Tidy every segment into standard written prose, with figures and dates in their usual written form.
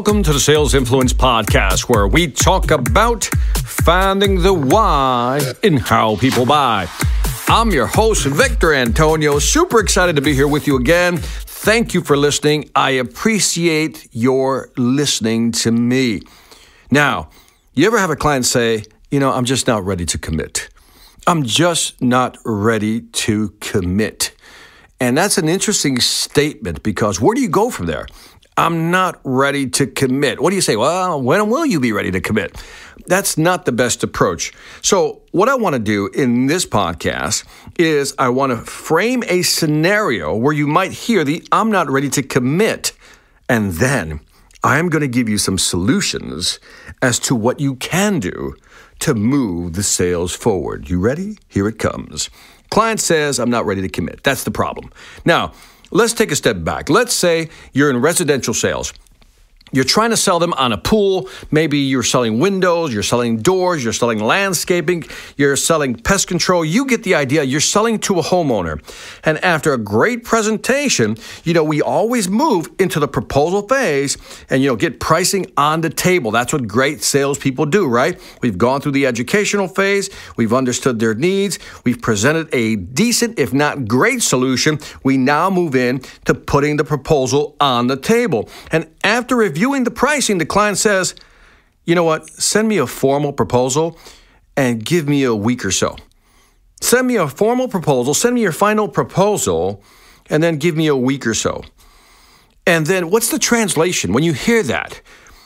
Welcome to the Sales Influence Podcast, where we talk about finding the why in how people buy. I'm your host, Victor Antonio. Super excited to be here with you again. Thank you for listening. I appreciate your listening to me. Now, you ever have a client say, you know, I'm just not ready to commit. I'm just not ready to commit. And that's an interesting statement because where do you go from there? I'm not ready to commit. What do you say? Well, when will you be ready to commit? That's not the best approach. So what I want to do in this podcast is I want to frame a scenario where you might hear the I'm not ready to commit, and then I'm going to give you some solutions as to what you can do to move the sales forward. You ready? Here it comes. Client says, I'm not ready to commit. That's the problem. Now, let's take a step back. Let's say you're in residential sales. You're trying to sell them on a pool. Maybe you're selling windows, you're selling doors, you're selling landscaping, you're selling pest control. You get the idea. You're selling to a homeowner. And after a great presentation, you know, we always move into the proposal phase and, you know, get pricing on the table. That's what great salespeople do, right? We've gone through the educational phase. We've understood their needs. We've presented a decent, if not great solution. We now move in to putting the proposal on the table. And after review, viewing the pricing, the client says, you know what, send me a formal proposal and give me a week or so. Send me a formal proposal, send me your final proposal, and then give me a week or so. And then what's the translation when you hear that?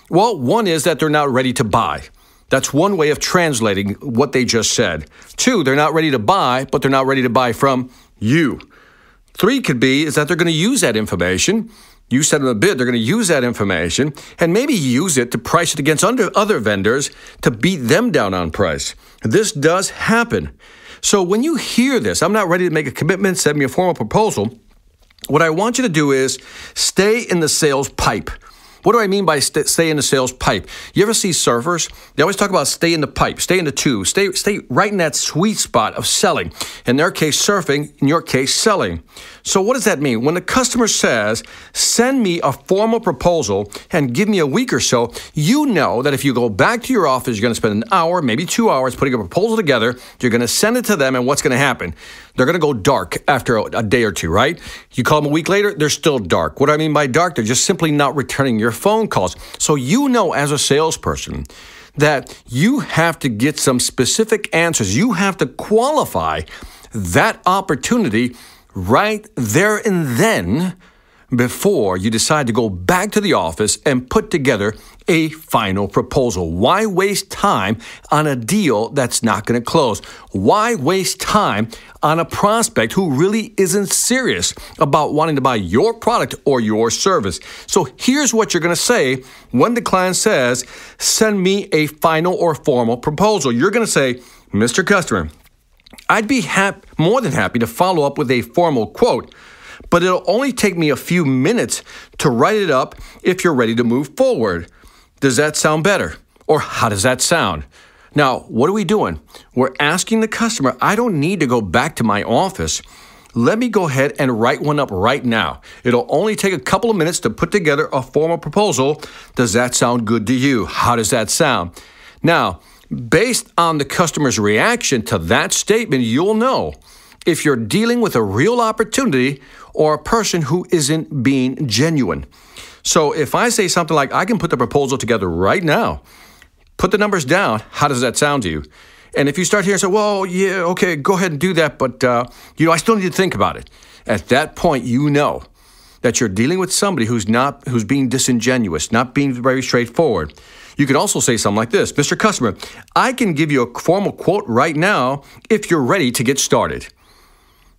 Well, one is that they're not ready to buy. That's one way of translating what they just said. Two, they're not ready to buy, but they're not ready to buy from you. Three could be is that they're going to use that information. You send them a bid, they're going to use that information and maybe use it to price it against other vendors to beat them down on price. This does happen. So when you hear this, I'm not ready to make a commitment, send me a formal proposal. What I want you to do is stay in the sales pipe. What do I mean by stay in the sales pipe? You ever see surfers? They always talk about stay in the pipe, stay in the tube, stay right in that sweet spot of selling. In their case, surfing. In your case, selling. So what does that mean? When the customer says, send me a formal proposal and give me a week or so, you know that if you go back to your office, you're going to spend an hour, maybe 2 hours putting a proposal together. You're going to send it to them, and what's going to happen? They're going to go dark after a day or two, right? You call them a week later, they're still dark. What do I mean by dark? They're just simply not returning your phone calls. So you know as a salesperson that you have to get some specific answers. You have to qualify that opportunity right there and then before you decide to go back to the office and put together a final proposal. Why waste time on a deal that's not going to close? Why waste time on a prospect who really isn't serious about wanting to buy your product or your service? So here's what you're going to say when the client says, send me a final or formal proposal. You're going to say, Mr. Customer, I'd be more than happy to follow up with a formal quote, but it'll only take me a few minutes to write it up if you're ready to move forward. Does that sound better? Or how does that sound? Now, what are we doing? We're asking the customer, I don't need to go back to my office. Let me go ahead and write one up right now. It'll only take a couple of minutes to put together a formal proposal. Does that sound good to you? How does that sound? Now, based on the customer's reaction to that statement, you'll know if you're dealing with a real opportunity or a person who isn't being genuine. So if I say something like, I can put the proposal together right now, put the numbers down, how does that sound to you? And if you start hearing, say, well, yeah, okay, go ahead and do that, but you know, I still need to think about it. At that point, you know that you're dealing with somebody who's being disingenuous, not being very straightforward. You could also say something like this, Mr. Customer, I can give you a formal quote right now if you're ready to get started.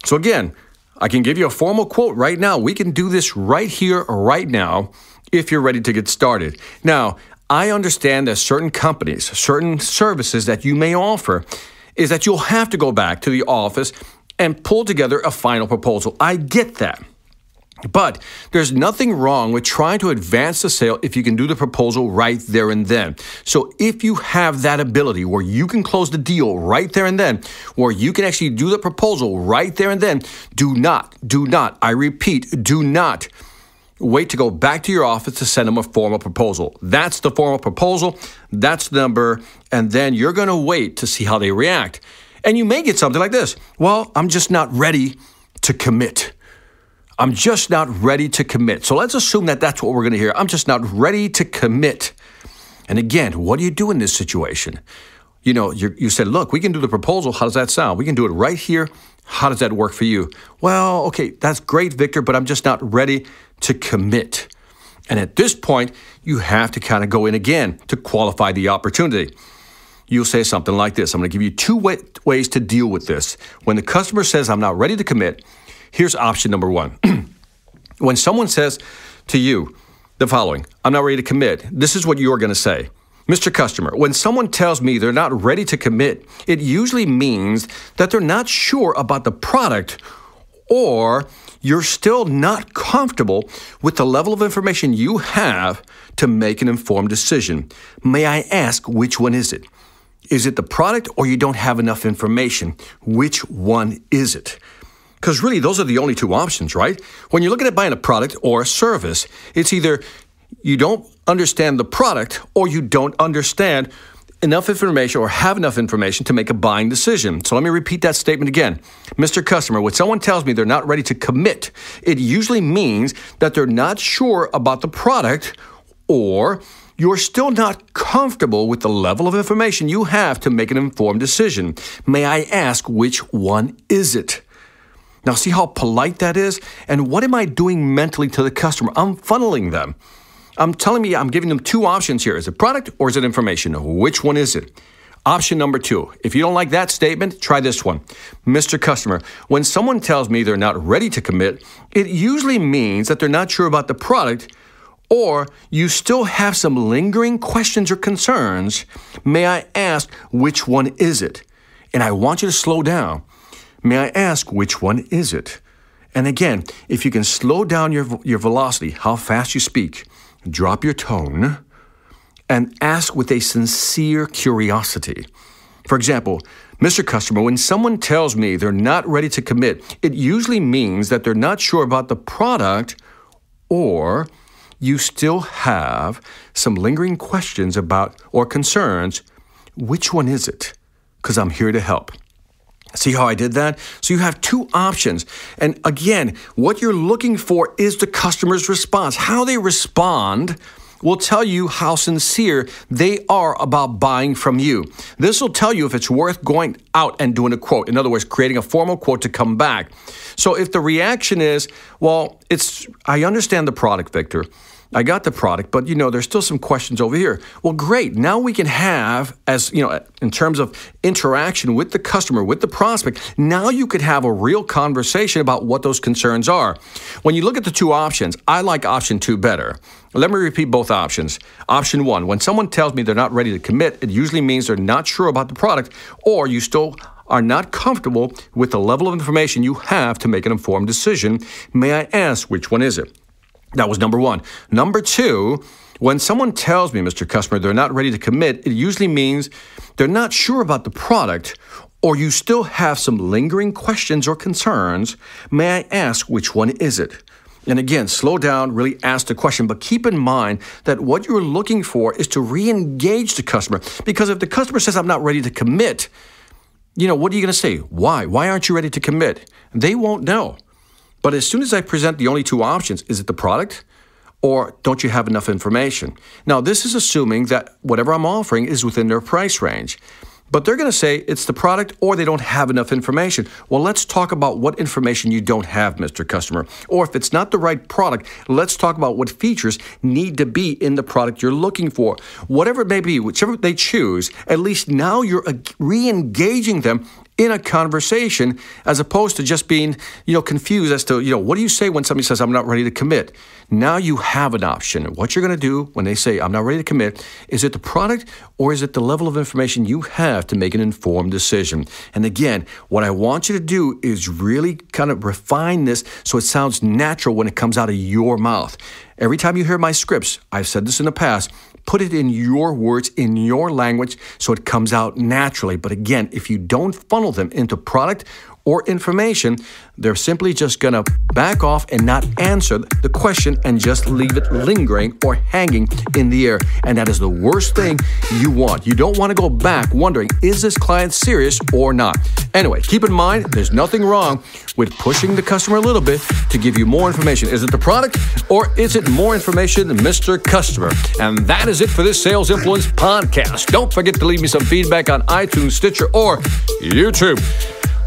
So again, I can give you a formal quote right now. We can do this right here, right now, if you're ready to get started. Now, I understand that certain companies, certain services that you may offer is that you'll have to go back to the office and pull together a final proposal. I get that. But there's nothing wrong with trying to advance the sale if you can do the proposal right there and then. So if you have that ability where you can close the deal right there and then, where you can actually do the proposal right there and then, do not, I repeat, do not wait to go back to your office to send them a formal proposal. That's the formal proposal. That's the number. And then you're going to wait to see how they react. And you may get something like this. Well, I'm just not ready to commit. I'm just not ready to commit. So let's assume that that's what we're going to hear. I'm just not ready to commit. And again, what do you do in this situation? You know, you said, look, we can do the proposal. How does that sound? We can do it right here. How does that work for you? Well, okay, that's great, Victor, but I'm just not ready to commit. And at this point, you have to kind of go in again to qualify the opportunity. You'll say something like this. I'm going to give you two ways to deal with this. When the customer says, I'm not ready to commit, here's option number one. When someone says to you the following, I'm not ready to commit, this is what you're going to say. Mr. Customer, when someone tells me they're not ready to commit, it usually means that they're not sure about the product, or you're still not comfortable with the level of information you have to make an informed decision. May I ask, which one is it? Is it the product, or you don't have enough information? Which one is it? Because really, those are the only two options, right? When you're looking at buying a product or a service, it's either you don't understand the product, or you don't understand enough information or have enough information to make a buying decision. So let me repeat that statement again. Mr. Customer, when someone tells me they're not ready to commit, it usually means that they're not sure about the product, or you're still not comfortable with the level of information you have to make an informed decision. May I ask, which one is it? Now see how polite that is? And what am I doing mentally to the customer? I'm funneling them. I'm giving them two options here. Is it product or is it information? Which one is it? Option number two. If you don't like that statement, try this one. Mr. Customer, when someone tells me they're not ready to commit, it usually means that they're not sure about the product, or you still have some lingering questions or concerns. May I ask, which one is it? And I want you to slow down. May I ask, which one is it? And again, if you can slow down your velocity, how fast you speak, drop your tone, and ask with a sincere curiosity. For example, Mr. Customer, when someone tells me they're not ready to commit, it usually means that they're not sure about the product, or you still have some lingering questions about or concerns. Which one is it? Because I'm here to help. See how I did that? So you have two options. And again, what you're looking for is the customer's response. How they respond will tell you how sincere they are about buying from you. This will tell you if it's worth going out and doing a quote. In other words, creating a formal quote to come back. So if the reaction is, well, I understand the product, Victor. I got the product, but you know, there's still some questions over here. Well, great. Now we can have, as you know, in terms of interaction with the customer, with the prospect, now you could have a real conversation about what those concerns are. When you look at the two options, I like option two better. Let me repeat both options. Option one, when someone tells me they're not ready to commit, it usually means they're not sure about the product, or you still are not comfortable with the level of information you have to make an informed decision. May I ask, which one is it? That was number one. Number two, when someone tells me, Mr. Customer, they're not ready to commit, it usually means they're not sure about the product, or you still have some lingering questions or concerns. May I ask, which one is it? And again, slow down, really ask the question, but keep in mind that what you're looking for is to re-engage the customer. Because if the customer says, I'm not ready to commit, you know, what are you going to say? Why? Why aren't you ready to commit? They won't know. But as soon as I present the only two options, is it the product, or don't you have enough information? Now, this is assuming that whatever I'm offering is within their price range. But they're going to say it's the product, or they don't have enough information. Well, let's talk about what information you don't have, Mr. Customer. Or if it's not the right product, let's talk about what features need to be in the product you're looking for. Whatever it may be, whichever they choose, at least now you're re-engaging them in a conversation, as opposed to just being, you know, confused as to, you know, what do you say when somebody says, I'm not ready to commit? Now you have an option. What you're going to do when they say, I'm not ready to commit, is it the product, or is it the level of information you have to make an informed decision? And again, what I want you to do is really kind of refine this so it sounds natural when it comes out of your mouth. Every time you hear my scripts, I've said this in the past, put it in your words, in your language, so it comes out naturally. But again, if you don't funnel them into product or information, they're simply just gonna back off and not answer the question and just leave it lingering or hanging in the air. And that is the worst thing you want. You don't wanna go back wondering, is this client serious or not? Anyway, keep in mind, there's nothing wrong with pushing the customer a little bit to give you more information. Is it the product or is it more information, Mr. Customer? And that is it for this Sales Influence podcast. Don't forget to leave me some feedback on iTunes, Stitcher, or YouTube.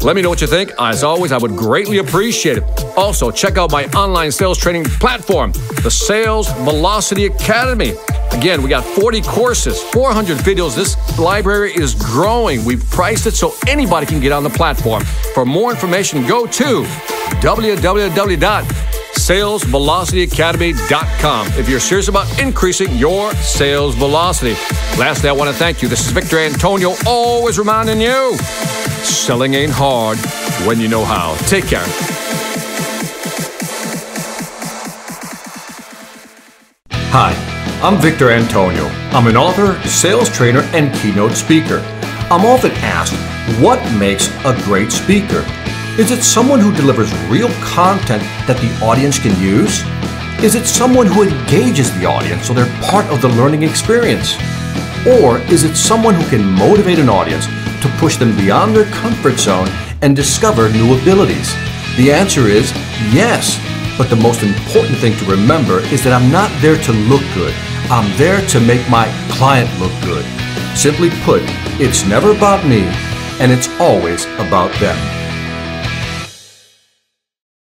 Let me know what you think. As always, I would greatly appreciate it. Also, check out my online sales training platform, the Sales Velocity Academy. Again, we got 40 courses, 400 videos. This library is growing. We've priced it so anybody can get on the platform. For more information, go to www.salesvelocityacademy.com if you're serious about increasing your sales velocity. Lastly, I want to thank you. This is Victor Antonio, always reminding you, selling ain't hard when you know how. Take care. Hi, I'm Victor Antonio. I'm an author, sales trainer, and keynote speaker. I'm often asked, what makes a great speaker? Is it someone who delivers real content that the audience can use? Is it someone who engages the audience so they're part of the learning experience? Or is it someone who can motivate an audience to push them beyond their comfort zone and discover new abilities? The answer is yes, but the most important thing to remember is that I'm not there to look good. I'm there to make my client look good. Simply put, it's never about me, and it's always about them.